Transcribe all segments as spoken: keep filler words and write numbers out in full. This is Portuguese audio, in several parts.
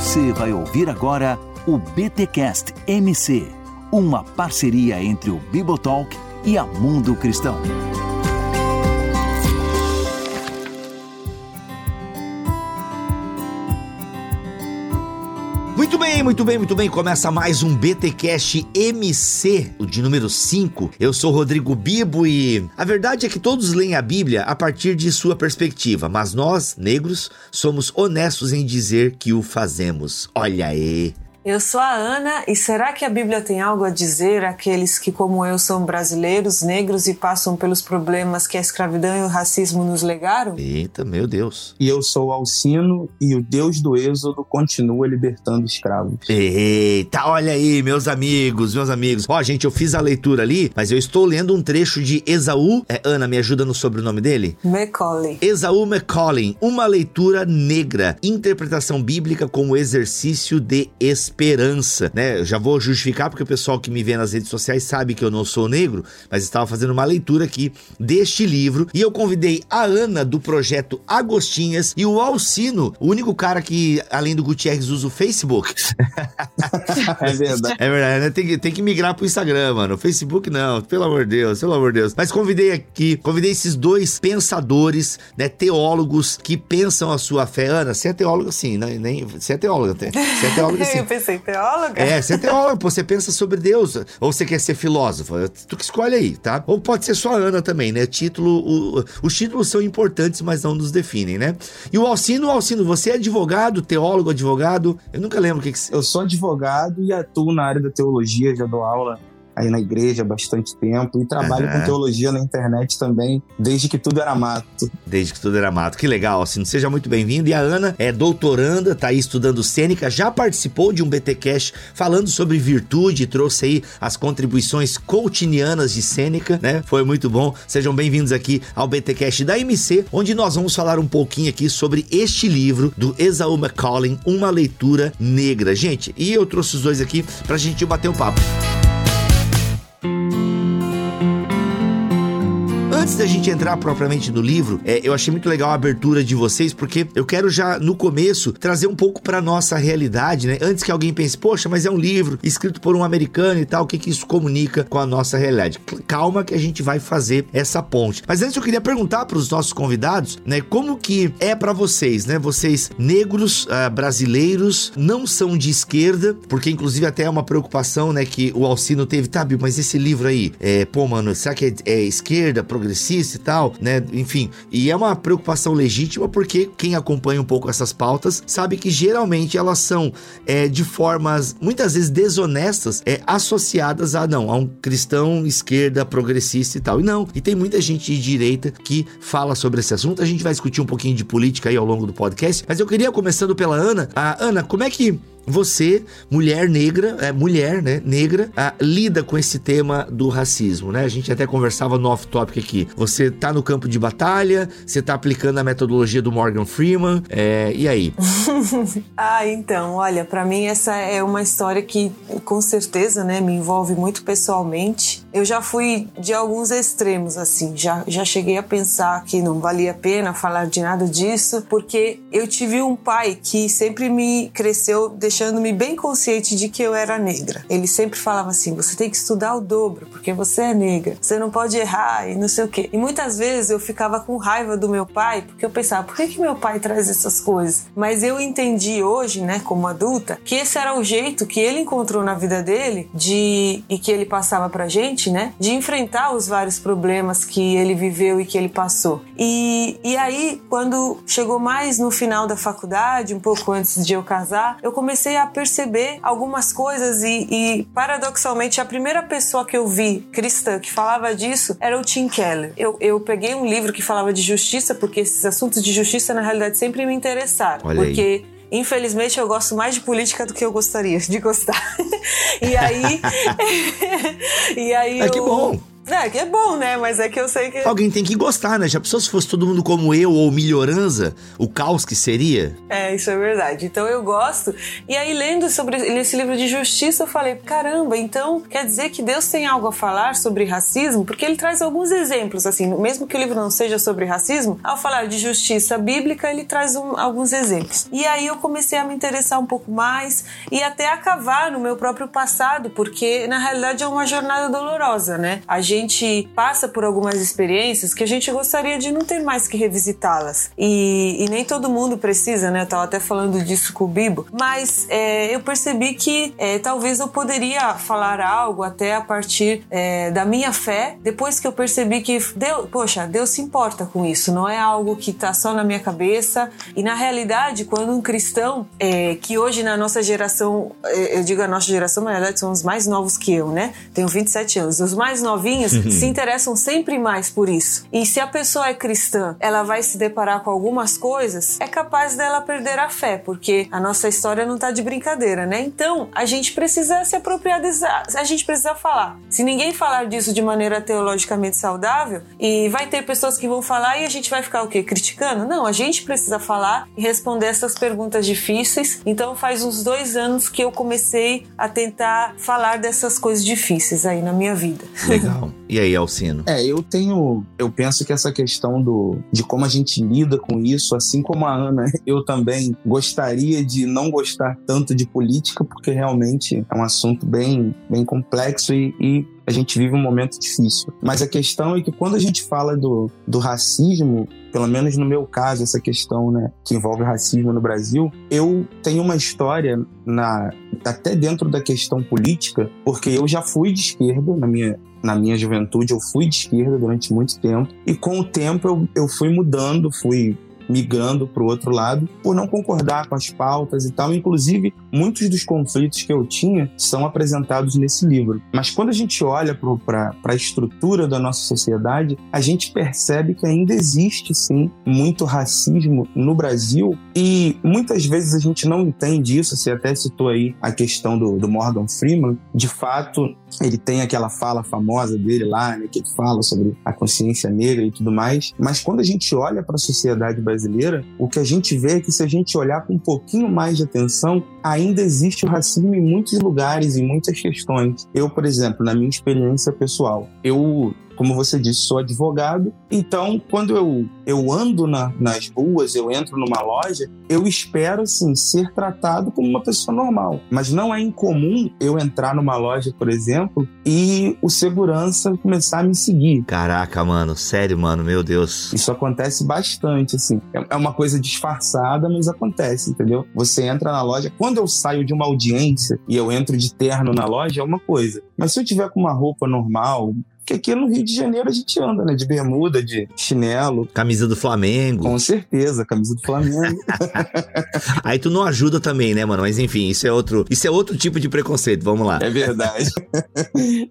Você vai ouvir agora o BTcast M C, uma parceria entre o Bible Talk e a Mundo Cristão. Muito bem, muito bem, muito bem. Começa mais um BTcast M C, o de número cinco. Eu sou o Rodrigo Bibo e a verdade é que todos leem a Bíblia a partir de sua perspectiva, mas nós, negros, somos honestos em dizer que o fazemos. Olha aí! Eu sou a Ana e será que a Bíblia tem algo a dizer àqueles que, como eu, são brasileiros, negros e passam pelos problemas que a escravidão e o racismo nos legaram? Eita, meu Deus. E eu sou Alcino e o Deus do Êxodo continua libertando escravos. Eita, olha aí, meus amigos, meus amigos. Ó, gente, eu fiz a leitura ali, mas eu estou lendo um trecho de Esaú. É, Ana, me ajuda no sobrenome dele? McCaulley. Esaú McCaulley, uma leitura negra, interpretação bíblica como exercício de esperança. Esperança, né? Eu já vou justificar porque o pessoal que me vê nas redes sociais sabe que eu não sou negro, mas estava fazendo uma leitura aqui deste livro e eu convidei a Ana do Projeto Agostinhas e o Alcino, o único cara que, além do Gutierrez, usa o Facebook. É verdade. É verdade, né? Tem que, tem que migrar pro Instagram, mano. Facebook não, pelo amor de Deus, pelo amor de Deus. Mas convidei aqui, convidei esses dois pensadores, né? Teólogos que pensam a sua fé. Ana, você é teóloga sim, né? Nem, você é teóloga até. Você é teóloga sim. Ser teóloga? É, você é teóloga, você pensa sobre Deus, ou você quer ser filósofa, tu que escolhe aí, tá? Ou pode ser só a Ana também, né? Título, o, os títulos são importantes, mas não nos definem, né? E o Alcino, o Alcino, você é advogado, teólogo, advogado? Eu nunca lembro o que que... Eu sou advogado e atuo na área da teologia, já dou aula aí na igreja há bastante tempo e trabalho uhum. com teologia na internet também, desde que tudo era mato. Desde que tudo era mato, que legal, assim, seja muito bem-vindo. E a Ana é doutoranda, tá aí estudando Sêneca, já participou de um BTcast falando sobre virtude, trouxe aí as contribuições coachinianas de Sêneca, né? Foi muito bom. Sejam bem-vindos aqui ao BTcast da M C, onde nós vamos falar um pouquinho aqui sobre este livro do Esaú McCaulley, Uma Leitura Negra. Gente, e eu trouxe os dois aqui pra gente bater um papo. Antes da gente entrar propriamente no livro, é, eu achei muito legal a abertura de vocês, porque eu quero já, no começo, trazer um pouco pra nossa realidade, né? Antes que alguém pense, poxa, mas é um livro escrito por um americano e tal, o que que isso comunica com a nossa realidade? Calma que a gente vai fazer essa ponte. Mas antes eu queria perguntar pros nossos convidados, né? Como que é pra vocês, né? Vocês negros, uh, brasileiros, não são de esquerda, porque inclusive até é uma preocupação, né? Que o Alcino teve, tá, Bill, mas esse livro aí, é, pô, mano, será que é, é esquerda, progressista e tal, né? Enfim, e é uma preocupação legítima porque quem acompanha um pouco essas pautas sabe que geralmente elas são é, de formas muitas vezes desonestas é, associadas a não, a um cristão esquerda, progressista e tal. E não, e tem muita gente de direita que fala sobre esse assunto. A gente vai discutir um pouquinho de política aí ao longo do podcast, mas eu queria, começando pela Ana, a Ana, como é que você, mulher negra, é, mulher, né, negra, a, lida com esse tema do racismo, né? A gente até conversava no off-topic aqui. Você tá no campo de batalha, você tá aplicando a metodologia do Morgan Freeman, é, e aí? Ah, então, olha, pra mim essa é uma história que, com certeza, né, me envolve muito pessoalmente. Eu já fui de alguns extremos, assim, já, já cheguei a pensar que não valia a pena falar de nada disso, porque eu tive um pai que sempre me cresceu deixando-me bem consciente de que eu era negra. Ele sempre falava assim, você tem que estudar o dobro, porque você é negra, você não pode errar e não sei o quê. E muitas vezes eu ficava com raiva do meu pai, porque eu pensava, por que que meu pai traz essas coisas? Mas eu entendi hoje, né, como adulta, que esse era o jeito que ele encontrou na vida dele, de, e que ele passava pra gente, né, de enfrentar os vários problemas que ele viveu e que ele passou. E, e aí, quando chegou mais no final da faculdade, um pouco antes de eu casar, eu comecei comecei a perceber algumas coisas e, e, paradoxalmente, a primeira pessoa que eu vi cristã que falava disso era o Tim Keller. Eu, eu peguei um livro que falava de justiça, porque esses assuntos de justiça, na realidade, sempre me interessaram. Olha porque... aí. Infelizmente, eu gosto mais de política do que eu gostaria de gostar. E aí... e aí eu... Ah, que bom! É, que é bom, né? Mas é que eu sei que... Alguém tem que gostar, né? Já pensou se fosse todo mundo como eu ou melhorança, o caos que seria? É, isso é verdade. Então eu gosto. E aí, lendo sobre esse livro de justiça, eu falei, caramba, então quer dizer que Deus tem algo a falar sobre racismo? Porque ele traz alguns exemplos, assim, mesmo que o livro não seja sobre racismo, ao falar de justiça bíblica, ele traz um, alguns exemplos. E aí eu comecei a me interessar um pouco mais e até a cavar no meu próprio passado, porque na realidade é uma jornada dolorosa, né? A gente A gente passa por algumas experiências que a gente gostaria de não ter mais que revisitá-las. E, e nem todo mundo precisa, né? Eu tava até falando disso com o Bibo. Mas é, eu percebi que é, talvez eu poderia falar algo até a partir é, da minha fé, depois que eu percebi que, Deus, poxa, Deus se importa com isso. Não é algo que tá só na minha cabeça. E na realidade, quando um cristão, é, que hoje na nossa geração, eu digo a nossa geração, mas na verdade são os mais novos que eu, né? Tenho vinte e sete anos. Os mais novinhos se interessam sempre mais por isso. E se a pessoa é cristã, ela vai se deparar com algumas coisas, é capaz dela perder a fé, porque a nossa história não tá de brincadeira, né? Então, a gente precisa se apropriar, desse, a gente precisa falar. Se ninguém falar disso de maneira teologicamente saudável, e vai ter pessoas que vão falar e a gente vai ficar o quê? Criticando? Não, a gente precisa falar e responder essas perguntas difíceis. Então, faz uns dois anos que eu comecei a tentar falar dessas coisas difíceis aí na minha vida. Legal. E aí, Alcino? É, eu tenho... Eu penso que essa questão do, de como a gente lida com isso, assim como a Ana, eu também gostaria de não gostar tanto de política, porque realmente é um assunto bem, bem complexo e... e a gente vive um momento difícil. Mas a questão é que quando a gente fala do, do racismo, pelo menos no meu caso, essa questão, né, que envolve racismo no Brasil, eu tenho uma história na, até dentro da questão política, porque eu já fui de esquerda na minha, na minha juventude, eu fui de esquerda durante muito tempo, e com o tempo eu, eu fui mudando, fui... migrando para o outro lado, por não concordar com as pautas e tal. Inclusive, muitos dos conflitos que eu tinha são apresentados nesse livro. Mas quando a gente olha para a estrutura da nossa sociedade, a gente percebe que ainda existe, sim, muito racismo no Brasil e muitas vezes a gente não entende isso. Você até citou aí a questão do, do Morgan Freeman. De fato, ele tem aquela fala famosa dele lá, né, que ele fala sobre a consciência negra e tudo mais. Mas quando a gente olha para a sociedade brasileira, brasileira, o que a gente vê é que se a gente olhar com um pouquinho mais de atenção, ainda existe o racismo em muitos lugares, em muitas questões. Eu, por exemplo, na minha experiência pessoal, eu, como você disse, sou advogado, então quando eu, eu ando na, nas ruas, eu entro numa loja, eu espero, assim, ser tratado como uma pessoa normal. Mas não é incomum eu entrar numa loja, por exemplo, e o segurança começar a me seguir. Caraca, mano, sério, mano, meu Deus. Isso acontece bastante, assim. É uma coisa disfarçada, mas acontece, entendeu? Você entra na loja... Quando eu saio de uma audiência e eu entro de terno na loja, é uma coisa. Mas se eu tiver com uma roupa normal... Porque aqui no Rio de Janeiro a gente anda, né? De bermuda, de chinelo. Camisa do Flamengo. Com certeza, camisa do Flamengo. Aí tu não ajuda também, né, mano? Mas enfim, isso é outro, isso é outro tipo de preconceito, vamos lá. É verdade.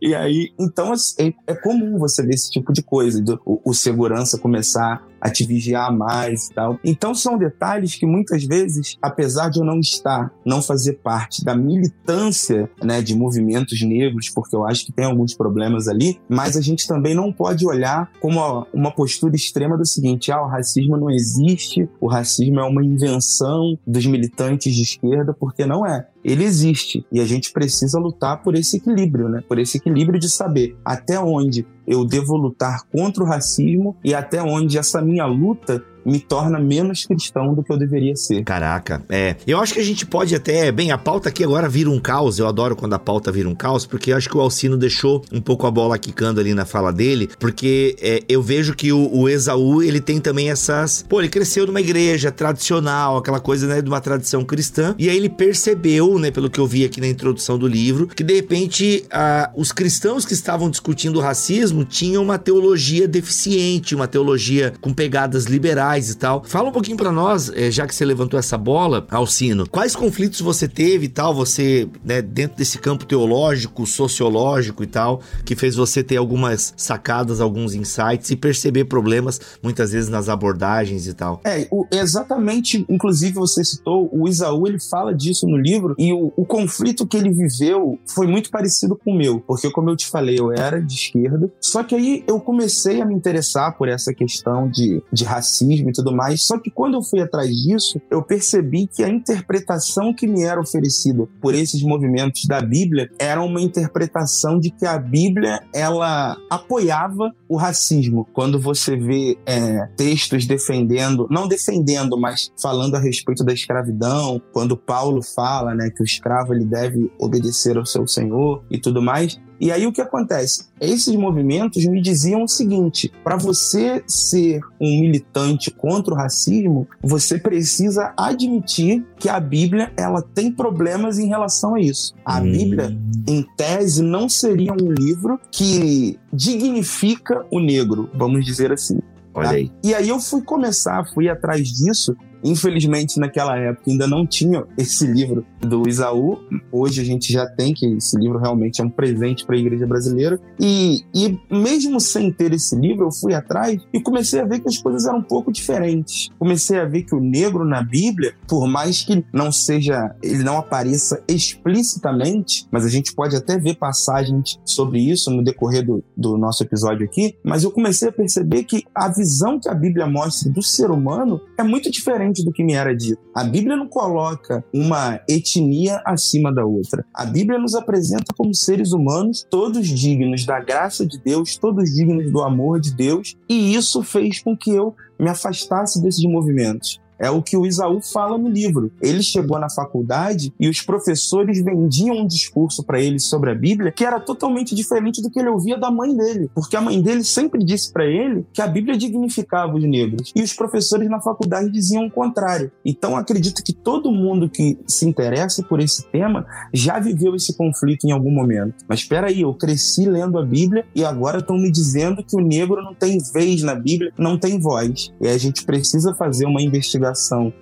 E aí, então é, é comum você ver esse tipo de coisa, do, o, o segurança começar a te vigiar mais e tal. Então são detalhes que muitas vezes, apesar de eu não estar, não fazer parte da militância, né, de movimentos negros, porque eu acho que tem alguns problemas ali, mas Mas a gente também não pode olhar como uma postura extrema do seguinte: ah, o racismo não existe, o racismo é uma invenção dos militantes de esquerda, porque não é. Ele existe e a gente precisa lutar por esse equilíbrio, né? Por esse equilíbrio de saber até onde eu devo lutar contra o racismo e até onde essa minha luta me torna menos cristão do que eu deveria ser. Caraca, é. Eu acho que a gente pode até... Bem, a pauta aqui agora vira um caos. Eu adoro quando a pauta vira um caos, porque eu acho que o Alcino deixou um pouco a bola quicando ali na fala dele, porque é, eu vejo que o, o Esaú, ele tem também essas... Pô, ele cresceu numa igreja tradicional, aquela coisa, né, de uma tradição cristã, e aí ele percebeu, né, pelo que eu vi aqui na introdução do livro, que de repente a, os cristãos que estavam discutindo o racismo tinham uma teologia deficiente, uma teologia com pegadas liberais, pais e tal. Fala um pouquinho pra nós, já que você levantou essa bola, Alcino, quais conflitos você teve e tal, você, né, dentro desse campo teológico, sociológico e tal, que fez você ter algumas sacadas, alguns insights e perceber problemas, muitas vezes, nas abordagens e tal. É, o, exatamente, inclusive você citou, o Esaú, ele fala disso no livro, e o, o conflito que ele viveu foi muito parecido com o meu, porque como eu te falei, eu era de esquerda, só que aí eu comecei a me interessar por essa questão de, de racismo e tudo mais, só que quando eu fui atrás disso, eu percebi que a interpretação que me era oferecida por esses movimentos da Bíblia era uma interpretação de que a Bíblia, ela apoiava o racismo. Quando você vê é, textos defendendo, não defendendo, mas falando a respeito da escravidão, quando Paulo fala, né, que o escravo ele deve obedecer ao seu senhor e tudo mais. E aí o que acontece? Esses movimentos me diziam o seguinte: para você ser um militante contra o racismo, você precisa admitir que a Bíblia ela tem problemas em relação a isso. A hum. Bíblia, em tese, não seria um livro que dignifica o negro, vamos dizer assim. Olha aí. Tá? E aí eu fui começar, fui atrás disso. Infelizmente, naquela época ainda não tinha esse livro do Esaú. Hoje a gente já tem, que esse livro realmente é um presente para a igreja brasileira. E, e mesmo sem ter esse livro, eu fui atrás e comecei a ver que as coisas eram um pouco diferentes. Comecei a ver que o negro na Bíblia, por mais que não seja, ele não apareça explicitamente, mas a gente pode até ver passagens sobre isso no decorrer do, do nosso episódio aqui. Mas eu comecei a perceber que a visão que a Bíblia mostra do ser humano é muito diferente do que me era dito. A Bíblia não coloca uma etnia acima da outra. A Bíblia nos apresenta como seres humanos, todos dignos da graça de Deus, todos dignos do amor de Deus, e isso fez com que eu me afastasse desses movimentos. É o que o Esaú fala no livro. Ele chegou na faculdade e os professores vendiam um discurso para ele sobre a Bíblia que era totalmente diferente do que ele ouvia da mãe dele. Porque a mãe dele sempre disse para ele que a Bíblia dignificava os negros. E os professores na faculdade diziam o contrário. Então, acredito que todo mundo que se interessa por esse tema já viveu esse conflito em algum momento. Mas espera aí, eu cresci lendo a Bíblia e agora estão me dizendo que o negro não tem vez na Bíblia, não tem voz. E a gente precisa fazer uma investigação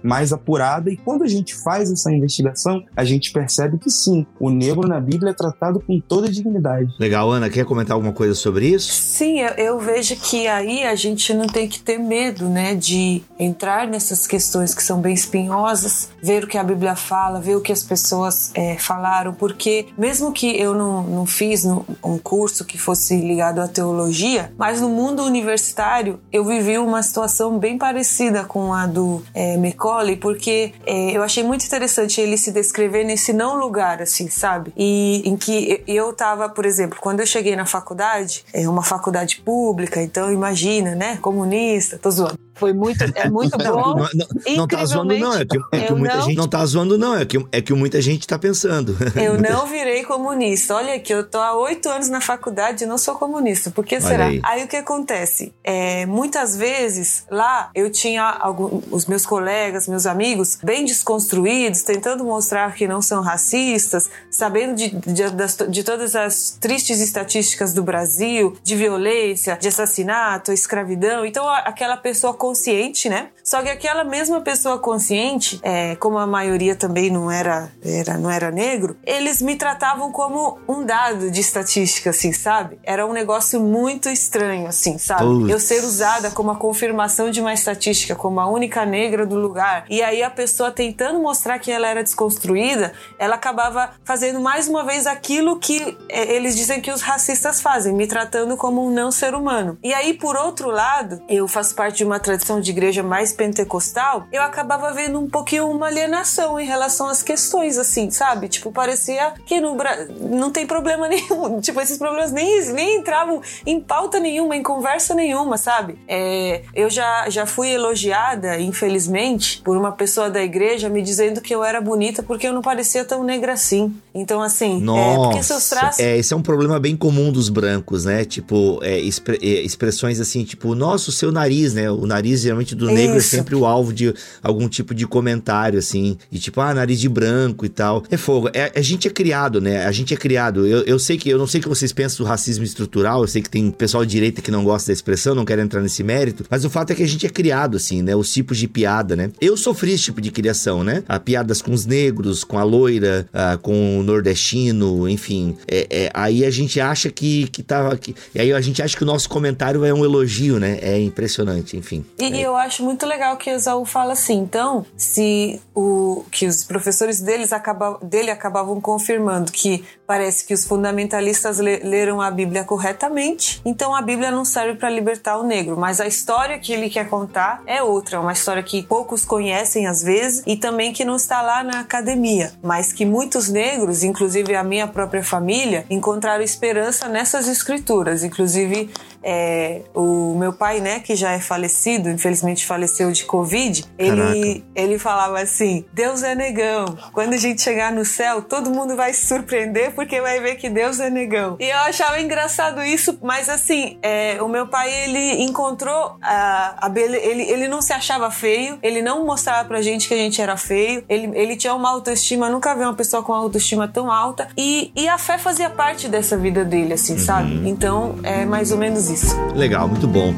mais apurada, e quando a gente faz essa investigação, a gente percebe que sim, o negro na Bíblia é tratado com toda dignidade. Legal, Ana, quer comentar alguma coisa sobre isso? Sim, eu, eu vejo que aí a gente não tem que ter medo, né, de entrar nessas questões que são bem espinhosas, ver o que a Bíblia fala, ver o que as pessoas é, falaram, porque mesmo que eu não, não fiz um curso que fosse ligado à teologia, mas no mundo universitário eu vivi uma situação bem parecida com a do É, McCaulley, porque é, eu achei muito interessante ele se descrever nesse não lugar, assim, sabe? E em que eu tava, por exemplo, quando eu cheguei na faculdade, é uma faculdade pública, então imagina, né? Comunista, tô zoando. Foi muito, é muito bom. Não, não, não tá zoando, não. É que, é que muita não, gente não tá zoando, não. É que, é que muita gente tá pensando. Eu não virei comunista. Olha que eu tô há oito anos na faculdade e não sou comunista. Por que será? Aí. aí o que acontece? É, muitas vezes, lá, eu tinha algum, os meus colegas, meus amigos, bem desconstruídos, tentando mostrar que não são racistas, sabendo de, de, das, de todas as tristes estatísticas do Brasil, de violência, de assassinato, escravidão. Então, aquela pessoa consciente, né? Só que aquela mesma pessoa consciente, é, como a maioria também não era, era, não era negro, eles me tratavam como um dado de estatística, assim, sabe? Era um negócio muito estranho, assim, sabe? Ui. Eu ser usada como a confirmação de uma estatística, como a única negra do lugar. E aí a pessoa tentando mostrar que ela era desconstruída, ela acabava fazendo mais uma vez aquilo que é, eles dizem que os racistas fazem, me tratando como um não ser humano. E aí, por outro lado, eu faço parte de uma tradição de igreja mais pentecostal, eu acabava vendo um pouquinho uma alienação em relação às questões, assim, sabe? Tipo, parecia que no Brasil não tem problema nenhum, tipo, esses problemas nem, nem entravam em pauta nenhuma, em conversa nenhuma, sabe? É, eu já, já fui elogiada, infelizmente, por uma pessoa da igreja me dizendo que eu era bonita porque eu não parecia tão negra assim. Então, assim, Nossa, é, porque seus traços... É, esse é um problema bem comum dos brancos, né? Tipo, é, expre- é, expressões assim, tipo, nossa, o seu nariz, né? O nariz geralmente do negro sempre o alvo de algum tipo de comentário, assim. E tipo, ah, nariz de branco e tal. É fogo. É, a gente é criado, né? A gente é criado. Eu, eu sei que... Eu não sei o que vocês pensam do racismo estrutural. Eu sei que tem pessoal de direita que não gosta da expressão, não quer entrar nesse mérito. Mas o fato é que a gente é criado, assim, né? Os tipos de piada, né? Eu sofri esse tipo de criação, né? A piadas com os negros, com a loira, a, com o nordestino, enfim. É, é, aí a gente acha que, que tava... Que, e aí a gente acha que o nosso comentário é um elogio, né? É impressionante, enfim. E é. eu acho muito legal que o Esaú fala assim, então, se o, que os professores deles acaba, dele acabavam confirmando que parece que os fundamentalistas le, leram a Bíblia corretamente, então a Bíblia não serve para libertar o negro, mas a história que ele quer contar é outra, uma história que poucos conhecem às vezes e também que não está lá na academia, mas que muitos negros, inclusive a minha própria família, encontraram esperança nessas escrituras, inclusive é, o meu pai, né, que já é falecido, infelizmente faleceu de Covid, ele, ele falava assim, Deus é negão, quando a gente chegar no céu, todo mundo vai se surpreender porque vai ver que Deus é negão. E eu achava engraçado isso, mas assim, é, o meu pai, ele encontrou a, a beleza, ele, ele não se achava feio, ele não mostrava pra gente que a gente era feio, ele, ele tinha uma autoestima, nunca vi uma pessoa com uma autoestima tão alta, e, e a fé fazia parte dessa vida dele, assim, uhum. sabe? Então, é mais ou menos isso. Legal, muito bom.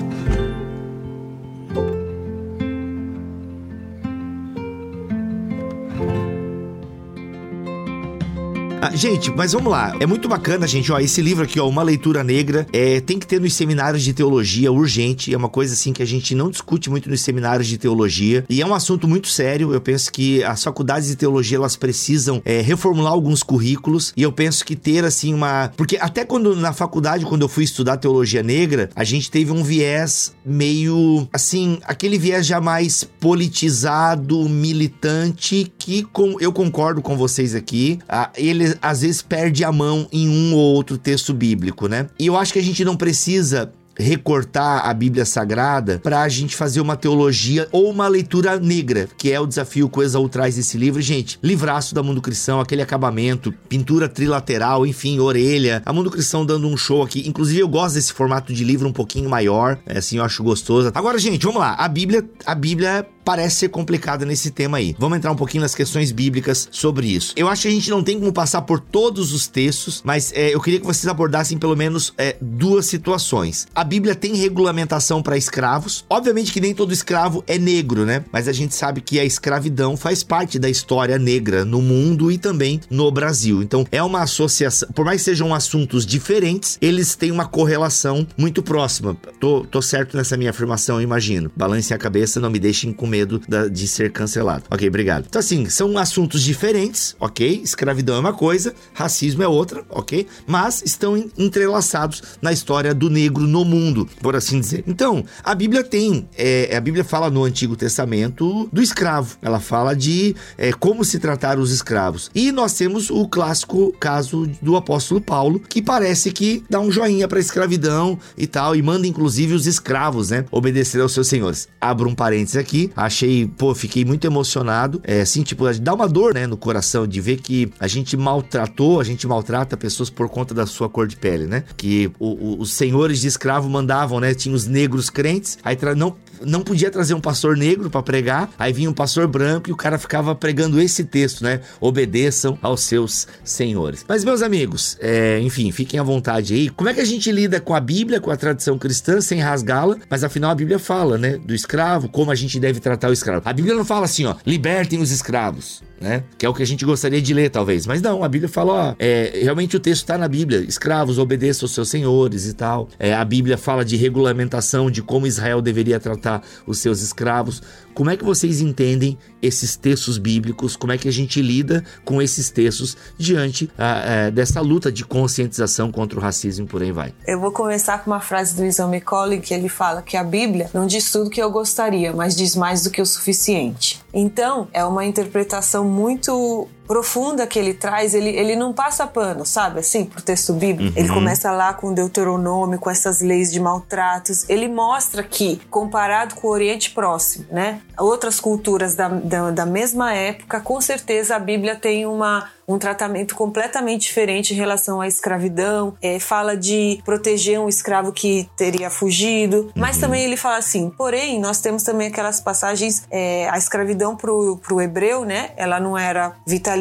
Ah, gente, mas vamos lá, é muito bacana, gente, ó, esse livro aqui, ó, Uma Leitura Negra, é, tem que ter nos seminários de teologia, urgente, é uma coisa assim que a gente não discute muito nos seminários de teologia, e é um assunto muito sério, eu penso que as faculdades de teologia, elas precisam é, reformular alguns currículos, e eu penso que ter, assim, uma... Porque até quando, na faculdade, quando eu fui estudar teologia negra, a gente teve um viés meio, assim, aquele viés já mais politizado, militante, que com... eu concordo com vocês aqui, ah, eles às vezes perde a mão em um ou outro texto bíblico, né? E eu acho que a gente não precisa recortar a Bíblia Sagrada pra gente fazer uma teologia ou uma leitura negra, que é o desafio que o Esaú traz desse livro, gente. Livraço da Mundo Cristão, aquele acabamento, pintura trilateral, enfim, orelha. A Mundo Cristão dando um show aqui. Inclusive, eu gosto desse formato de livro um pouquinho maior, assim, eu acho gostoso. Agora, gente, vamos lá. A Bíblia, a Bíblia parece ser complicada nesse tema aí. Vamos entrar um pouquinho nas questões bíblicas sobre isso. Eu acho que a gente não tem como passar por todos os textos, mas é, eu queria que vocês abordassem pelo menos é, duas situações. A A Bíblia tem regulamentação para escravos. Obviamente que nem todo escravo é negro, né? Mas a gente sabe que a escravidão faz parte da história negra no mundo e também no Brasil. Então, é uma associação... Por mais que sejam assuntos diferentes, eles têm uma correlação muito próxima. Tô, tô certo nessa minha afirmação, eu imagino. Balancem a cabeça, não me deixem com medo da, de ser cancelado. Ok, obrigado. Então, assim, são assuntos diferentes, ok? Escravidão é uma coisa, racismo é outra, ok? Mas estão entrelaçados na história do negro no mundo. Mundo, por assim dizer. Então, a Bíblia tem, é, a Bíblia fala no Antigo Testamento do escravo, ela fala de é, como se tratar os escravos. E nós temos o clássico caso do apóstolo Paulo, que parece que dá um joinha pra escravidão e tal, e manda inclusive os escravos, né, obedecer aos seus senhores. Abro um parênteses aqui, achei, pô, fiquei muito emocionado, é, assim, tipo, dá uma dor, né, no coração de ver que a gente maltratou, a gente maltrata pessoas por conta da sua cor de pele, né, que o, o, os senhores de escravo mandavam, né? Tinha os negros crentes, aí tra- não, não podia trazer um pastor negro pra pregar, aí vinha um pastor branco e o cara ficava pregando esse texto, né? Obedeçam aos seus senhores. Mas, meus amigos, é, enfim, fiquem à vontade aí. Como é que a gente lida com a Bíblia, com a tradição cristã, sem rasgá-la? Mas, afinal, a Bíblia fala, né? Do escravo, como a gente deve tratar o escravo. A Bíblia não fala assim, ó, libertem os escravos, né? Que é o que a gente gostaria de ler, talvez. Mas não, a Bíblia fala, ó, é, realmente o texto tá na Bíblia. Escravos, obedeçam aos seus senhores e tal. É, a Bíblia fala de regulamentação, de como Israel deveria tratar os seus escravos. Como é que vocês entendem esses textos bíblicos? Como é que a gente lida com esses textos diante ah, ah, dessa luta de conscientização contra o racismo e por aí vai? Eu vou começar com uma frase do Esaú McCaulley, que ele fala que a Bíblia não diz tudo que eu gostaria, mas diz mais do que o suficiente. Então, é uma interpretação muito profunda que ele traz, ele, ele não passa pano, sabe, assim, pro texto bíblico. Uhum. Ele começa lá com Deuteronômio, com essas leis de maltratos. Ele mostra que, comparado com o Oriente Próximo, né, outras culturas da, da, da mesma época, com certeza a Bíblia tem uma... um tratamento completamente diferente em relação à escravidão, é, fala de proteger um escravo que teria fugido, mas uhum. também ele fala assim, porém, nós temos também aquelas passagens, é, a escravidão pro, pro hebreu, né, ela não era vitalícia,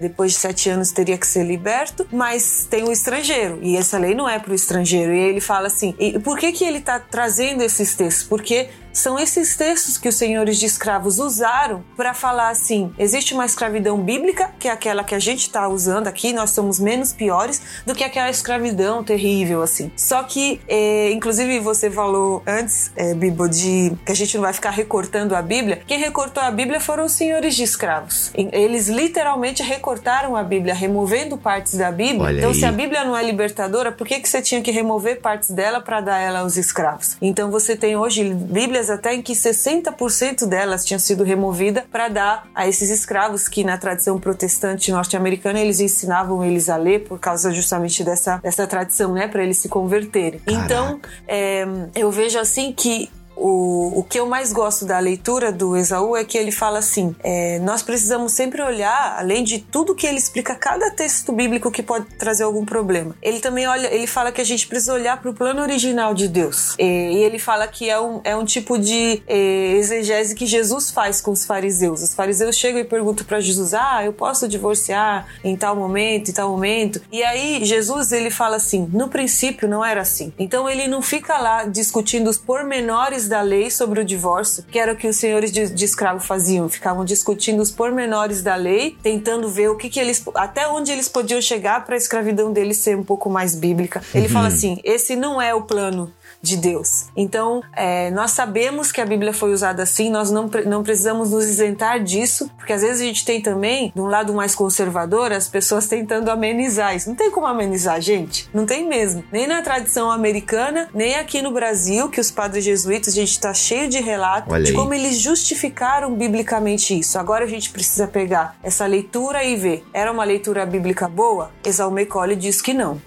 depois de sete anos teria que ser liberto, mas tem o estrangeiro, e essa lei não é pro estrangeiro, e ele fala assim, e por que que ele tá trazendo esses textos? Porque são esses textos que os senhores de escravos usaram para falar assim, existe uma escravidão bíblica, que é aquela que a gente está usando aqui, nós somos menos piores do que aquela escravidão terrível, assim. Só que, é, inclusive, você falou antes, é, Bibo, de que a gente não vai ficar recortando a Bíblia. Quem recortou a Bíblia foram os senhores de escravos. Eles literalmente recortaram a Bíblia, removendo partes da Bíblia. Olha então, aí. Se a Bíblia não é libertadora, por que, que você tinha que remover partes dela para dar ela aos escravos? Então, você tem hoje Bíblias até em que sessenta por cento delas tinham sido removida para dar a esses escravos que na tradição protestante norte-americana eles ensinavam eles a ler por causa justamente dessa, dessa tradição, né, para eles se converterem. Caraca. Então, é, eu vejo assim que O, o que eu mais gosto da leitura do Esaú é que ele fala assim, é, nós precisamos sempre olhar, além de tudo que ele explica, cada texto bíblico que pode trazer algum problema. Ele também olha, ele fala que a gente precisa olhar para o plano original de Deus. E, e ele fala que é um, é um tipo de é, exegese que Jesus faz com os fariseus. Os fariseus chegam e perguntam para Jesus, ah, eu posso divorciar em tal momento, em tal momento. E aí Jesus, ele fala assim, no princípio não era assim. Então ele não fica lá discutindo os pormenores da lei sobre o divórcio, que era o que os senhores de, de escravo faziam, ficavam discutindo os pormenores da lei, tentando ver o que, que eles, até onde eles podiam chegar para a escravidão deles ser um pouco mais bíblica. Ele uhum. fala assim, esse não é o plano de Deus. Então, é, nós sabemos que a Bíblia foi usada assim, nós não, não precisamos nos isentar disso, porque às vezes a gente tem também, de um lado mais conservador, as pessoas tentando amenizar isso. Não tem como amenizar, gente. Não tem mesmo. Nem na tradição americana, nem aqui no Brasil, que os padres jesuítas, a gente está cheio de relatos de como eles justificaram biblicamente isso. Agora a gente precisa pegar essa leitura e ver. Era uma leitura bíblica boa? Esaú McCaulley diz que não.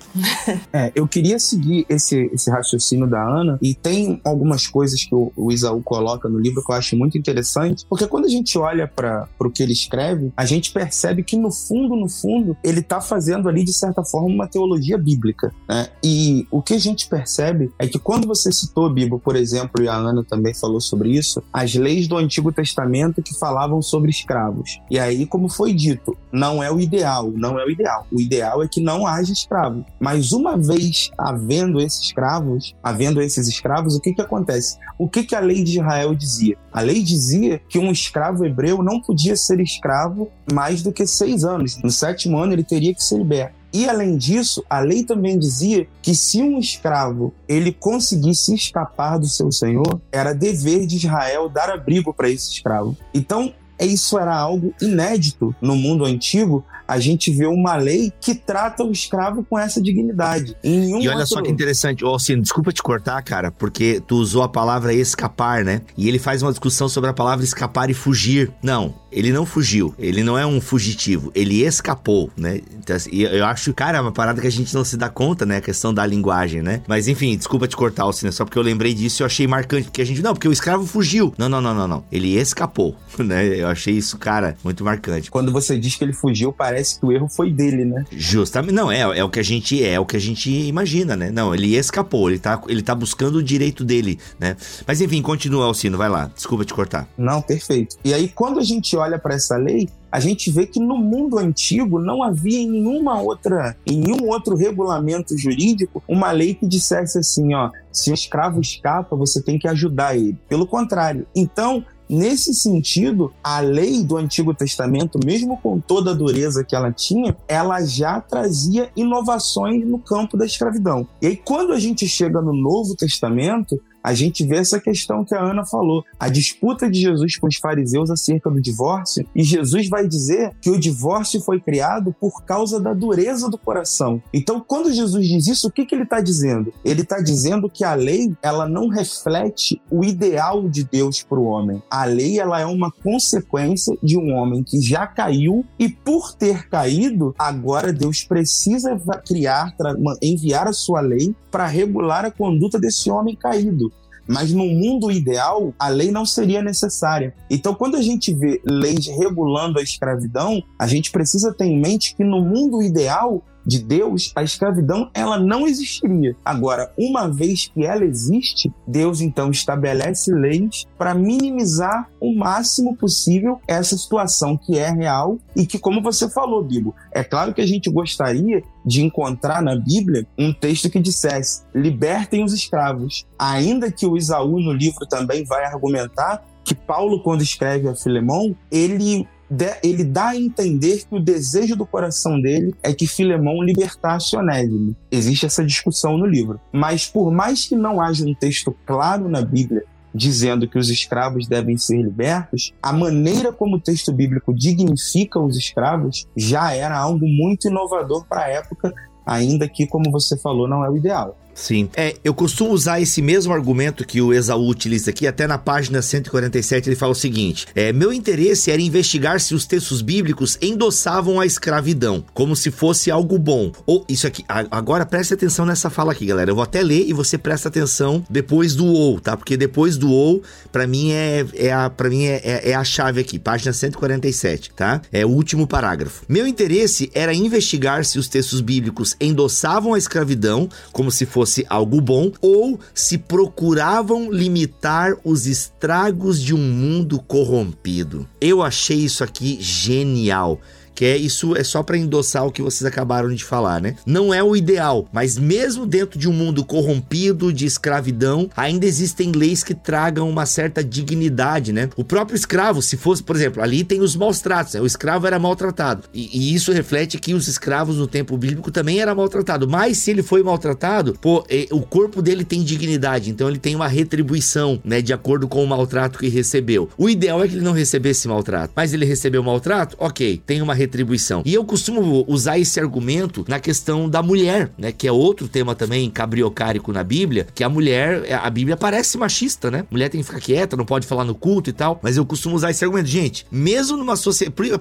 É, eu queria seguir esse, esse raciocínio da Ana, e tem algumas coisas que o, o Esaú coloca no livro que eu acho muito interessante, porque quando a gente olha para o que ele escreve, a gente percebe que no fundo, no fundo, ele está fazendo ali, de certa forma, uma teologia bíblica, né? E o que a gente percebe é que quando você citou, Bibo, por exemplo, e a Ana também falou sobre isso, as leis do Antigo Testamento que falavam sobre escravos. E aí, como foi dito, não é o ideal, não é o ideal. O ideal é que não haja escravo. Mas uma vez havendo esses escravos, havendo esses escravos, o que que acontece? O que que a lei de Israel dizia? A lei dizia que um escravo hebreu não podia ser escravo mais do que seis anos. No sétimo ano ele teria que ser liberto. E além disso, a lei também dizia que se um escravo ele conseguisse escapar do seu senhor, era dever de Israel dar abrigo para esse escravo. Então, isso era algo inédito no mundo antigo. A gente vê uma lei que trata o escravo com essa dignidade. Em um e olha outro... só que interessante, ô Alcino, desculpa te cortar, cara, porque tu usou a palavra escapar, né? E ele faz uma discussão sobre a palavra escapar e fugir. Não, ele não fugiu, ele não é um fugitivo, ele escapou, né? Então, eu acho, cara, é uma parada que a gente não se dá conta, né? A questão da linguagem, né? Mas enfim, desculpa te cortar, Alcino, só porque eu lembrei disso e eu achei marcante, porque a gente, não, porque o escravo fugiu. Não, não, não, não, não. Ele escapou, né? Eu achei isso, cara, muito marcante. Quando você diz que ele fugiu, parece Parece que o erro foi dele, né? Justamente. Não, é, é, o que a gente, é o que a gente imagina, né? Não, ele escapou, ele tá, ele tá buscando o direito dele, né? Mas enfim, continua, Alcino, vai lá. Desculpa te cortar. Não, perfeito. E aí, quando a gente olha para essa lei, a gente vê que no mundo antigo não havia em nenhuma outra, em nenhum outro regulamento jurídico uma lei que dissesse assim, ó, se o escravo escapa, você tem que ajudar ele. Pelo contrário. Então... nesse sentido, a lei do Antigo Testamento, mesmo com toda a dureza que ela tinha, ela já trazia inovações no campo da escravidão. E aí, quando a gente chega no Novo Testamento, a gente vê essa questão que a Ana falou, a disputa de Jesus com os fariseus acerca do divórcio, e Jesus vai dizer que o divórcio foi criado por causa da dureza do coração. Então, quando Jesus diz isso, o que, que ele está dizendo? Ele está dizendo que a lei, ela não reflete o ideal de Deus para o homem. A lei, ela é uma consequência de um homem que já caiu, e por ter caído, agora Deus precisa criar, enviar a sua lei para regular a conduta desse homem caído. Mas no mundo ideal, a lei não seria necessária. Então, quando a gente vê leis regulando a escravidão, a gente precisa ter em mente que no mundo ideal de Deus, a escravidão, ela não existiria. Agora, uma vez que ela existe, Deus então estabelece leis para minimizar o máximo possível essa situação que é real e que, como você falou, Bibo, é claro que a gente gostaria de encontrar na Bíblia um texto que dissesse: libertem os escravos. Ainda que o Esaú, no livro, também vai argumentar que Paulo, quando escreve a Filemão, ele... De, ele dá a entender que o desejo do coração dele é que Filemão libertasse Onésimo. Existe essa discussão no livro. Mas por mais que não haja um texto claro na Bíblia dizendo que os escravos devem ser libertos, a maneira como o texto bíblico dignifica os escravos já era algo muito inovador para a época, ainda que, como você falou, não é o ideal. Sim. É, eu costumo usar esse mesmo argumento que o Esaú utiliza aqui, até na página cento e quarenta e sete ele fala o seguinte: é, meu interesse era investigar se os textos bíblicos endossavam a escravidão, como se fosse algo bom. Ou, isso aqui, a, agora preste atenção nessa fala aqui, galera. Eu vou até ler e você presta atenção depois do ou, tá? Porque depois do ou, pra mim é, é, a, pra mim é, é, é a chave aqui, página cento e quarenta e sete, tá? É o último parágrafo. Meu interesse era investigar se os textos bíblicos endossavam a escravidão, como se fosse se algo bom, ou se procuravam limitar os estragos de um mundo corrompido. Eu achei isso aqui genial. Que é isso, é só para endossar o que vocês acabaram de falar, né? Não é o ideal, mas mesmo dentro de um mundo corrompido, de escravidão, ainda existem leis que tragam uma certa dignidade, né? O próprio escravo, se fosse, por exemplo, ali tem os maus tratos, né? O escravo era maltratado. E, e isso reflete que os escravos no tempo bíblico também eram maltratados. Mas se ele foi maltratado, pô, o corpo dele tem dignidade, então ele tem uma retribuição, né? De acordo com o maltrato que recebeu. O ideal é que ele não recebesse maltrato, mas ele recebeu maltrato? Ok, tem uma retribuição. Retribuição. E eu costumo usar esse argumento na questão da mulher, né? Que é outro tema também cabriocárico na Bíblia, que a mulher, a Bíblia parece machista, né? Mulher tem que ficar quieta, não pode falar no culto e tal, mas eu costumo usar esse argumento. Gente, mesmo numa sociedade...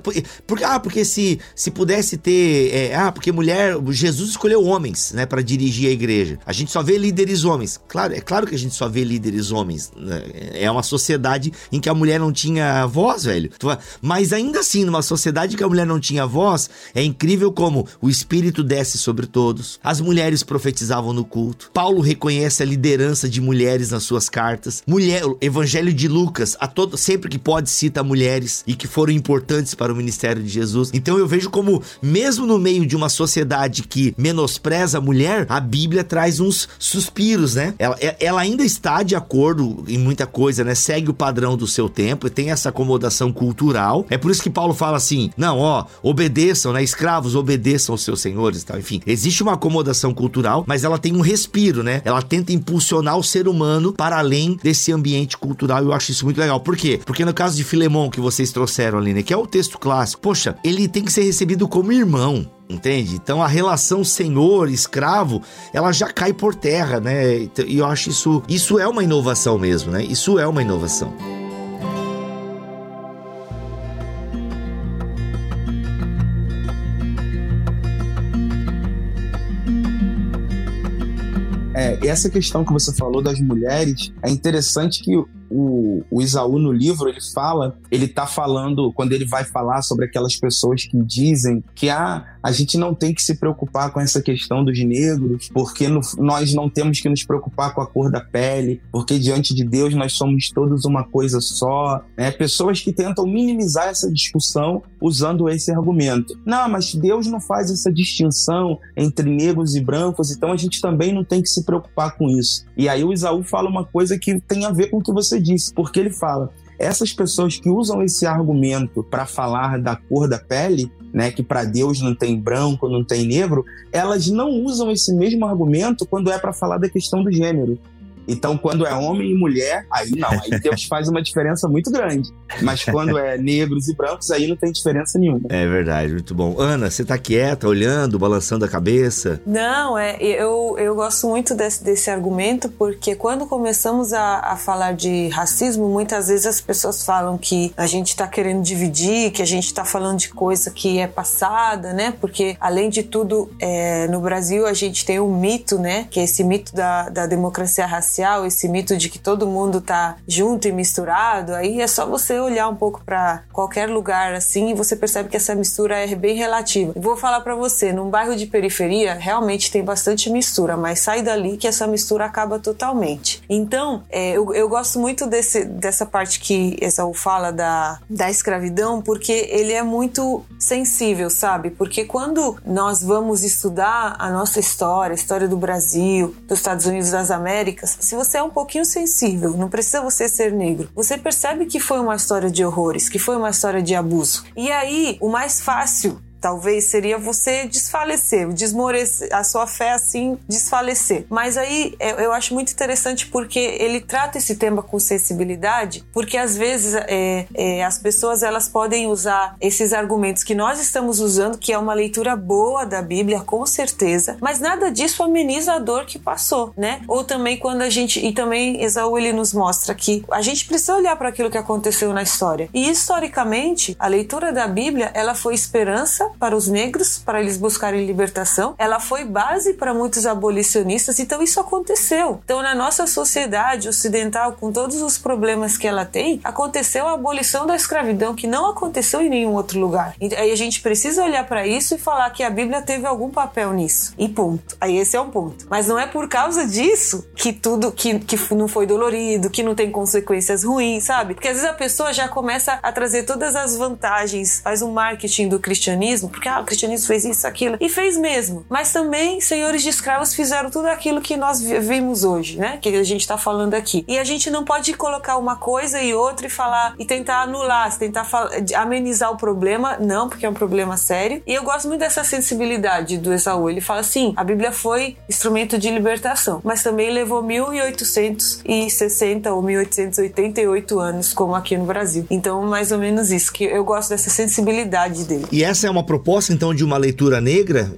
Ah, porque se, se pudesse ter... É, ah, porque mulher... Jesus escolheu homens, né? Pra dirigir a igreja. A gente só vê líderes homens. Claro, é claro que a gente só vê líderes homens. Né? É uma sociedade em que a mulher não tinha voz, velho. Mas ainda assim, numa sociedade que a mulher não tinha voz, é incrível como o Espírito desce sobre todos, as mulheres profetizavam no culto, Paulo reconhece a liderança de mulheres nas suas cartas, mulher, Evangelho de Lucas, a todo, sempre que pode cita mulheres e que foram importantes para o ministério de Jesus. Então eu vejo como, mesmo no meio de uma sociedade que menospreza a mulher, a Bíblia traz uns suspiros, né? Ela, ela ainda está de acordo em muita coisa, né? Segue o padrão do seu tempo, tem essa acomodação cultural. É por isso que Paulo fala assim, não, ó, obedeçam, né? Escravos, obedeçam aos seus senhores e tal. Enfim, existe uma acomodação cultural, mas ela tem um respiro, né? Ela tenta impulsionar o ser humano para além desse ambiente cultural. Eu acho isso muito legal. Por quê? Porque no caso de Filemão, que vocês trouxeram ali, né? Que é o texto clássico. Poxa, ele tem que ser recebido como irmão. Entende? Então a relação senhor-escravo, ela já cai por terra, né? E eu acho isso... Isso é uma inovação mesmo, né? Isso é uma inovação. É, essa questão que você falou das mulheres, é interessante que o, o Esaú no livro, ele fala, ele tá falando, quando ele vai falar sobre aquelas pessoas que dizem que ah, a gente não tem que se preocupar com essa questão dos negros, porque no, nós não temos que nos preocupar com a cor da pele, porque diante de Deus nós somos todos uma coisa só, né? Pessoas que tentam minimizar essa discussão usando esse argumento. Não, mas Deus não faz essa distinção entre negros e brancos, então a gente também não tem que se preocupar com isso. E aí o Esaú fala uma coisa que tem a ver com o que você disse, porque ele fala, essas pessoas que usam esse argumento para falar da cor da pele, né, que para Deus não tem branco, não tem negro, elas não usam esse mesmo argumento quando é para falar da questão do gênero. Então, quando é homem e mulher, aí não, aí Deus faz uma diferença muito grande. Mas quando é negros e brancos, aí não tem diferença nenhuma. É verdade, muito bom. Ana, você tá quieta, olhando, balançando a cabeça? Não, é, eu, eu gosto muito desse, desse argumento, porque quando começamos a, a falar de racismo, muitas vezes as pessoas falam que a gente tá querendo dividir, que a gente tá falando de coisa que é passada, né? Porque, além de tudo, é, no Brasil a gente tem um mito, né? Que é esse mito da, da democracia racial, esse mito de que todo mundo tá junto e misturado. Aí é só você olhar um pouco pra qualquer lugar assim e você percebe que essa mistura é bem relativa. Eu vou falar pra você, num bairro de periferia realmente tem bastante mistura, mas sai dali que essa mistura acaba totalmente. Então, é, eu, eu gosto muito desse, dessa parte que Esaú fala da, da escravidão, porque ele é muito sensível, sabe? Porque quando nós vamos estudar a nossa história, a história do Brasil, dos Estados Unidos das Américas, se você é um pouquinho sensível, não precisa você ser negro, você percebe que foi uma história de horrores, que foi uma história de abuso. E aí, o mais fácil talvez seria você desfalecer, desmorecer, a sua fé assim desfalecer. Mas aí eu acho muito interessante porque ele trata esse tema com sensibilidade, porque às vezes é, é, as pessoas elas podem usar esses argumentos que nós estamos usando, que é uma leitura boa da Bíblia, com certeza, mas nada disso ameniza a dor que passou, né? Ou também quando a gente, e também Esaú ele nos mostra que a gente precisa olhar para aquilo que aconteceu na história. E historicamente, a leitura da Bíblia, ela foi esperança para os negros, para eles buscarem libertação. Ela foi base para muitos abolicionistas, então isso aconteceu. Então, na nossa sociedade ocidental, com todos os problemas que ela tem, aconteceu a abolição da escravidão, que não aconteceu em nenhum outro lugar. E aí a gente precisa olhar para isso e falar que a Bíblia teve algum papel nisso. E ponto. Aí esse é um ponto. Mas não é por causa disso que tudo, que, que não foi dolorido, que não tem consequências ruins, sabe? Porque às vezes a pessoa já começa a trazer todas as vantagens, faz um marketing do cristianismo, porque ah, o cristianismo fez isso, aquilo, e fez mesmo, mas também senhores de escravos fizeram tudo aquilo que nós vimos hoje, né, que a gente tá falando aqui. E a gente não pode colocar uma coisa e outra e falar, e tentar anular, tentar fal- amenizar o problema, não, porque é um problema sério. E eu gosto muito dessa sensibilidade do Esaú. Ele fala assim, a Bíblia foi instrumento de libertação, mas também levou mil oitocentos e sessenta ou mil oitocentos e oitenta e oito anos, como aqui no Brasil. Então, mais ou menos isso, que eu gosto dessa sensibilidade dele. E essa é uma proposta, então, de uma leitura negra?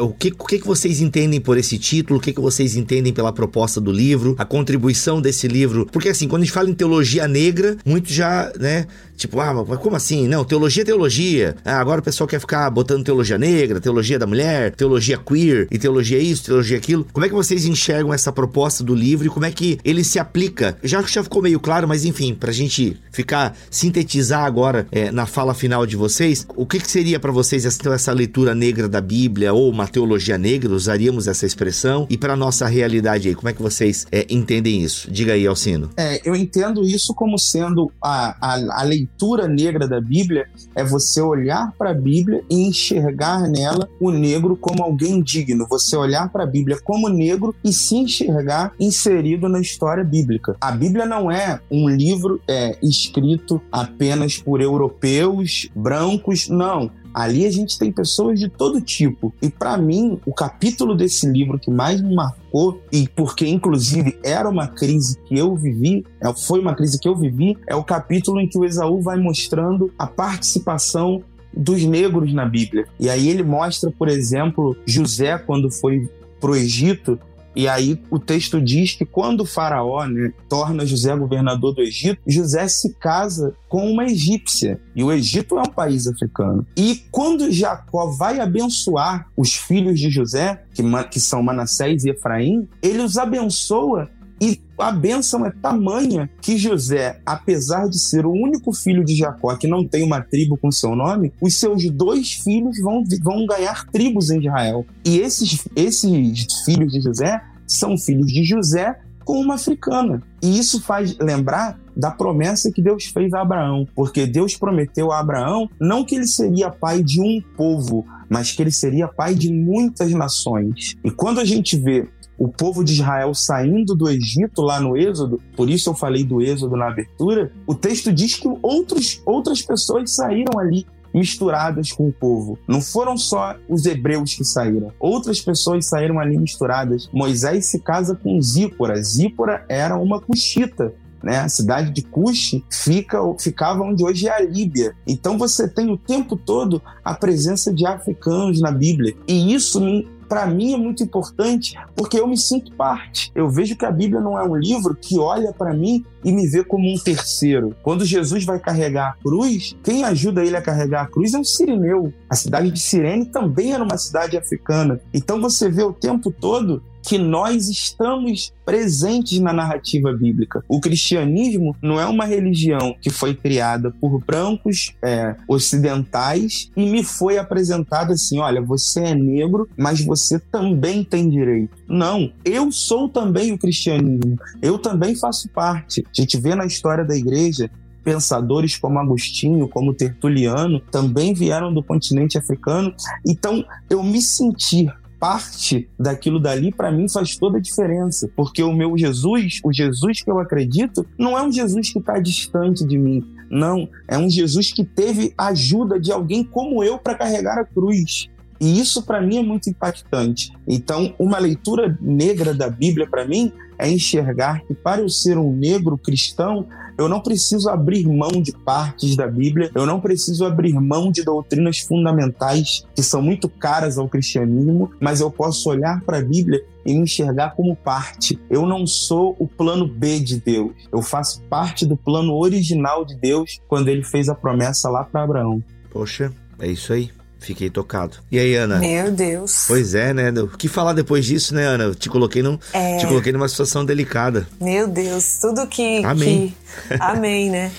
O que, o que vocês entendem por esse título? O que vocês entendem pela proposta do livro? A contribuição desse livro? Porque, assim, quando a gente fala em teologia negra, muito já, né... Tipo, ah, mas como assim? Não, teologia é teologia. Ah, agora o pessoal quer ficar botando teologia negra, teologia da mulher, teologia queer, e teologia isso, teologia aquilo. Como é que vocês enxergam essa proposta do livro e como é que ele se aplica? Já, já ficou meio claro, mas enfim, pra gente ficar, sintetizar agora é, na fala final de vocês, o que, que seria pra vocês essa, essa leitura negra da Bíblia ou uma teologia negra? Usaríamos essa expressão? E pra nossa realidade aí, como é que vocês é, entendem isso? Diga aí, Alcino. É, eu entendo isso como sendo a, a, a leitura Leitura negra da Bíblia é você olhar para a Bíblia e enxergar nela o negro como alguém digno. Você olhar para a Bíblia como negro e se enxergar inserido na história bíblica. A Bíblia não é um livro é, escrito apenas por europeus, brancos, não. Ali a gente tem pessoas de todo tipo. E para mim, o capítulo desse livro que mais me marcou, e porque inclusive era uma crise que eu vivi, foi uma crise que eu vivi, é o capítulo em que o Esaú vai mostrando a participação dos negros na Bíblia. E aí ele mostra, por exemplo, José quando foi pro Egito. E aí o texto diz que quando o faraó, né, torna José governador do Egito, José se casa com uma egípcia. E o Egito é um país africano. E quando Jacó vai abençoar os filhos de José, que, que são Manassés e Efraim, ele os abençoa e a bênção é tamanha que José, apesar de ser o único filho de Jacó que não tem uma tribo com seu nome, os seus dois filhos vão, vão ganhar tribos em Israel. E esses, esses filhos de José são filhos de José com uma africana. E isso faz lembrar da promessa que Deus fez a Abraão, porque Deus prometeu a Abraão não que ele seria pai de um povo, mas que ele seria pai de muitas nações. E quando a gente vê o povo de Israel saindo do Egito lá no Êxodo, por isso eu falei do Êxodo na abertura, o texto diz que outros, outras pessoas saíram ali misturadas com o povo. Não foram só os hebreus que saíram. Outras pessoas saíram ali misturadas. Moisés se casa com Zípora. Zípora era uma cuxita, né? A cidade de Cush fica, ficava onde hoje é a Líbia. Então você tem o tempo todo a presença de africanos na Bíblia. E isso me... para mim é muito importante, porque eu me sinto parte. Eu vejo que a Bíblia não é um livro que olha para mim e me vê como um terceiro. Quando Jesus vai carregar a cruz, quem ajuda ele a carregar a cruz é um sirineu. A cidade de Cirene também era uma cidade africana. Então você vê o tempo todo que nós estamos presentes na narrativa bíblica. O cristianismo não é uma religião que foi criada por brancos é, ocidentais e me foi apresentada assim, olha, você é negro, mas você também tem direito. Não, eu sou também o cristianismo, eu também faço parte. A gente vê na história da igreja pensadores como Agostinho, como Tertuliano, também vieram do continente africano. Então, eu me sentir parte daquilo dali, para mim, faz toda a diferença. Porque o meu Jesus, o Jesus que eu acredito, não é um Jesus que está distante de mim. Não, é um Jesus que teve a ajuda de alguém como eu para carregar a cruz. E isso, para mim, é muito impactante. Então, uma leitura negra da Bíblia, para mim, é enxergar que para eu ser um negro cristão, eu não preciso abrir mão de partes da Bíblia, eu não preciso abrir mão de doutrinas fundamentais que são muito caras ao cristianismo, mas eu posso olhar para a Bíblia e me enxergar como parte. Eu não sou o plano B de Deus, eu faço parte do plano original de Deus quando ele fez a promessa lá para Abraão. Poxa, é isso aí. Fiquei tocado. E aí, Ana? Meu Deus. Pois é, né? O que falar depois disso, né, Ana? Eu te coloquei, num, é... te coloquei numa situação delicada. Meu Deus. Tudo que... Amém. Que... Amém, né?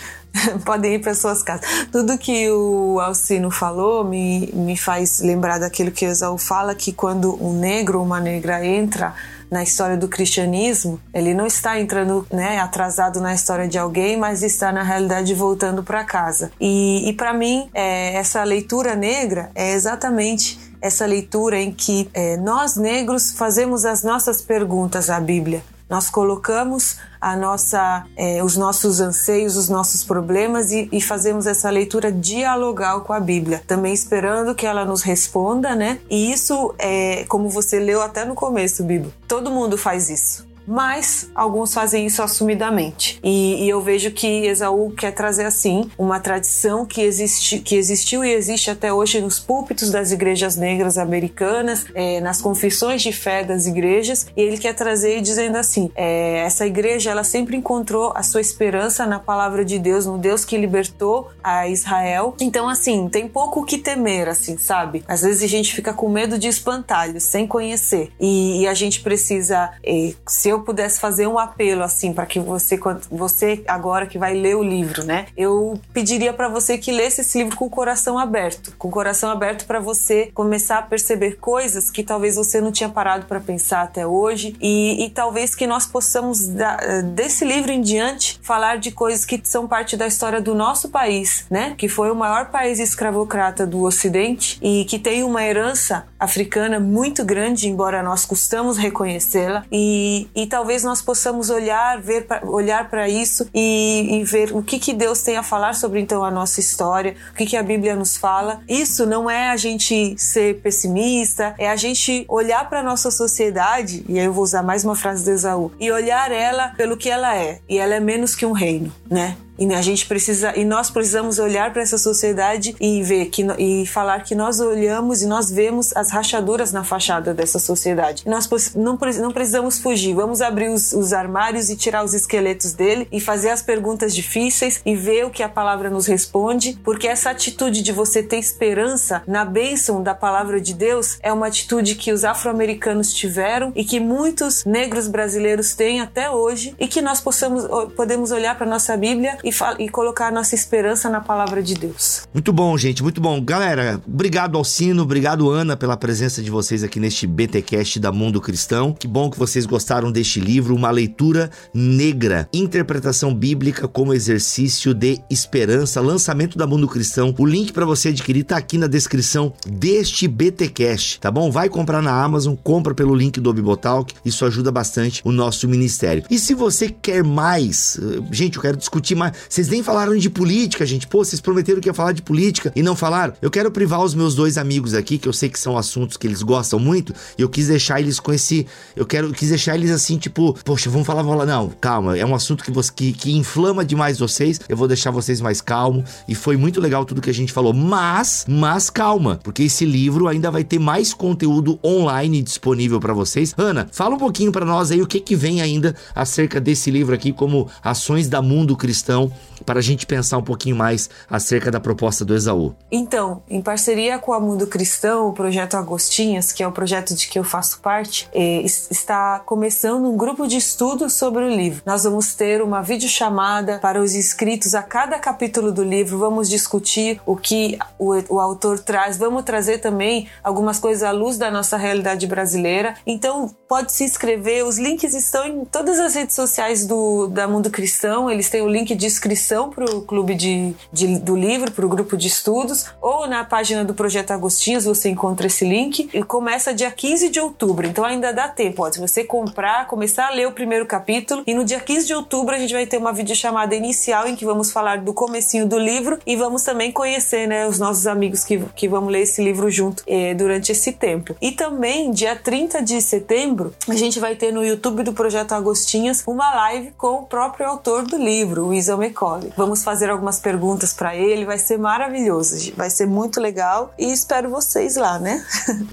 Podem ir para suas casas. Tudo que o Alcino falou me, me faz lembrar daquilo que o Esaú fala, que quando um negro ou uma negra entra na história do cristianismo, ele não está entrando, né, atrasado na história de alguém, mas está, na realidade, voltando para casa. E, e para mim, é, essa leitura negra é exatamente... essa leitura em que é, nós negros fazemos as nossas perguntas à Bíblia. Nós colocamos a nossa, é, os nossos anseios, os nossos problemas e, e fazemos essa leitura dialogal com a Bíblia. Também esperando que ela nos responda, né? E isso, é, como você leu até no começo, Bibo, todo mundo faz isso. Mas alguns fazem isso assumidamente. E, e eu vejo que Esaú quer trazer, assim, uma tradição que, existe, que existiu e existe até hoje nos púlpitos das igrejas negras americanas, é, nas confissões de fé das igrejas. E ele quer trazer dizendo assim, é, essa igreja ela sempre encontrou a sua esperança na palavra de Deus, no Deus que libertou a Israel. Então, assim, tem pouco o que temer, assim, sabe? Às vezes a gente fica com medo de espantalhos, sem conhecer. E, e a gente precisa... É, se eu pudesse fazer um apelo assim para que você, você agora que vai ler o livro, né? Eu pediria para você que lesse esse livro com o coração aberto, com o coração aberto para você começar a perceber coisas que talvez você não tinha parado para pensar até hoje e, e talvez que nós possamos da, desse livro em diante falar de coisas que são parte da história do nosso país, né? Que foi o maior país escravocrata do Ocidente e que tem uma herança africana muito grande, embora nós custamos reconhecê-la e E talvez nós possamos olhar, ver, olhar para isso e, e ver o que, que Deus tem a falar sobre, então, a nossa história, o que, que a Bíblia nos fala. Isso não é a gente ser pessimista, é a gente olhar para a nossa sociedade, e aí eu vou usar mais uma frase de Esaú, e olhar ela pelo que ela é, e ela é menos que um reino, né? E a gente precisa, e nós precisamos olhar para essa sociedade e ver que, e falar que nós olhamos e nós vemos as rachaduras na fachada dessa sociedade. E nós não, não precisamos fugir, vamos abrir os, os armários e tirar os esqueletos dele e fazer as perguntas difíceis e ver o que a palavra nos responde, porque essa atitude de você ter esperança na bênção da palavra de Deus é uma atitude que os afro-americanos tiveram e que muitos negros brasileiros têm até hoje e que nós possamos, podemos olhar para a nossa Bíblia e e colocar a nossa esperança na palavra de Deus. Muito bom, gente, muito bom. Galera, obrigado Alcino, obrigado Ana pela presença de vocês aqui neste BTcast da Mundo Cristão. Que bom que vocês gostaram deste livro, uma leitura negra, interpretação bíblica como exercício de esperança, lançamento da Mundo Cristão. O link para você adquirir tá aqui na descrição deste BTcast, tá bom? Vai comprar na Amazon, compra pelo link do Bible Talk, isso ajuda bastante o nosso ministério. E se você quer mais, gente, eu quero discutir mais falar. Vocês nem falaram de política, gente. Pô, vocês prometeram que ia falar de política e não falaram. Eu quero privar os meus dois amigos aqui, que eu sei que são assuntos que eles gostam muito, e eu quis deixar eles com esse... Eu quero, eu quis deixar eles assim, tipo... Poxa, vamos falar, vamos lá. Não, calma. É um assunto que, você, que, que inflama demais vocês. Eu vou deixar vocês mais calmos. E foi muito legal tudo que a gente falou. Mas, mas calma. Porque esse livro ainda vai ter mais conteúdo online disponível pra vocês. Ana, fala um pouquinho pra nós aí o que que vem ainda acerca desse livro aqui como Ações da Mundo Cristão, para a gente pensar um pouquinho mais acerca da proposta do Esaú. Então, em parceria com a Mundo Cristão, o Projeto Agostinhos, que é o projeto de que eu faço parte, é, está começando um grupo de estudo sobre o livro. Nós vamos ter uma videochamada para os inscritos a cada capítulo do livro, vamos discutir o que o, o autor traz, vamos trazer também algumas coisas à luz da nossa realidade brasileira. Então, pode se inscrever, os links estão em todas as redes sociais do, da Mundo Cristão, eles têm o link de inscrição para o clube de, de, do livro, para o grupo de estudos, ou na página do Projeto Agostinhos você encontra esse link. E começa dia quinze de outubro, então ainda dá tempo, ó, se você comprar, começar a ler o primeiro capítulo, e no dia quinze de outubro a gente vai ter uma videochamada inicial em que vamos falar do comecinho do livro e vamos também conhecer, né, os nossos amigos que, que vamos ler esse livro junto é, durante esse tempo. E também dia trinta de setembro a gente vai ter no YouTube do Projeto Agostinhos uma live com o próprio autor do livro, o Esaú McCaulley. Vamos fazer algumas perguntas pra ele, vai ser maravilhoso, vai ser muito legal e espero vocês lá, né?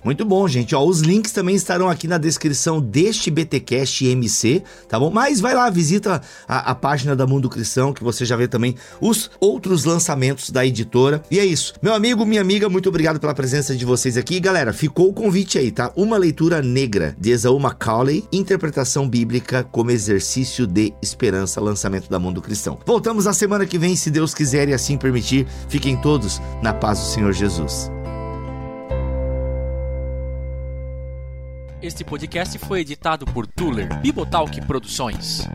Muito bom, gente. Ó, os links também estarão aqui na descrição deste BTcast M C, tá bom? Mas vai lá, visita a, a página da Mundo Cristão, que você já vê também os outros lançamentos da editora. E é isso. Meu amigo, minha amiga, muito obrigado pela presença de vocês aqui. Galera, ficou o convite aí, tá? Uma leitura negra de Esaú McCaulley, interpretação bíblica como exercício de esperança, lançamento da Mundo Cristão. Voltamos a semana que vem, se Deus quiser e assim permitir. Fiquem todos na paz do Senhor Jesus. Este podcast foi editado por Tuller, Bible Talk Produções.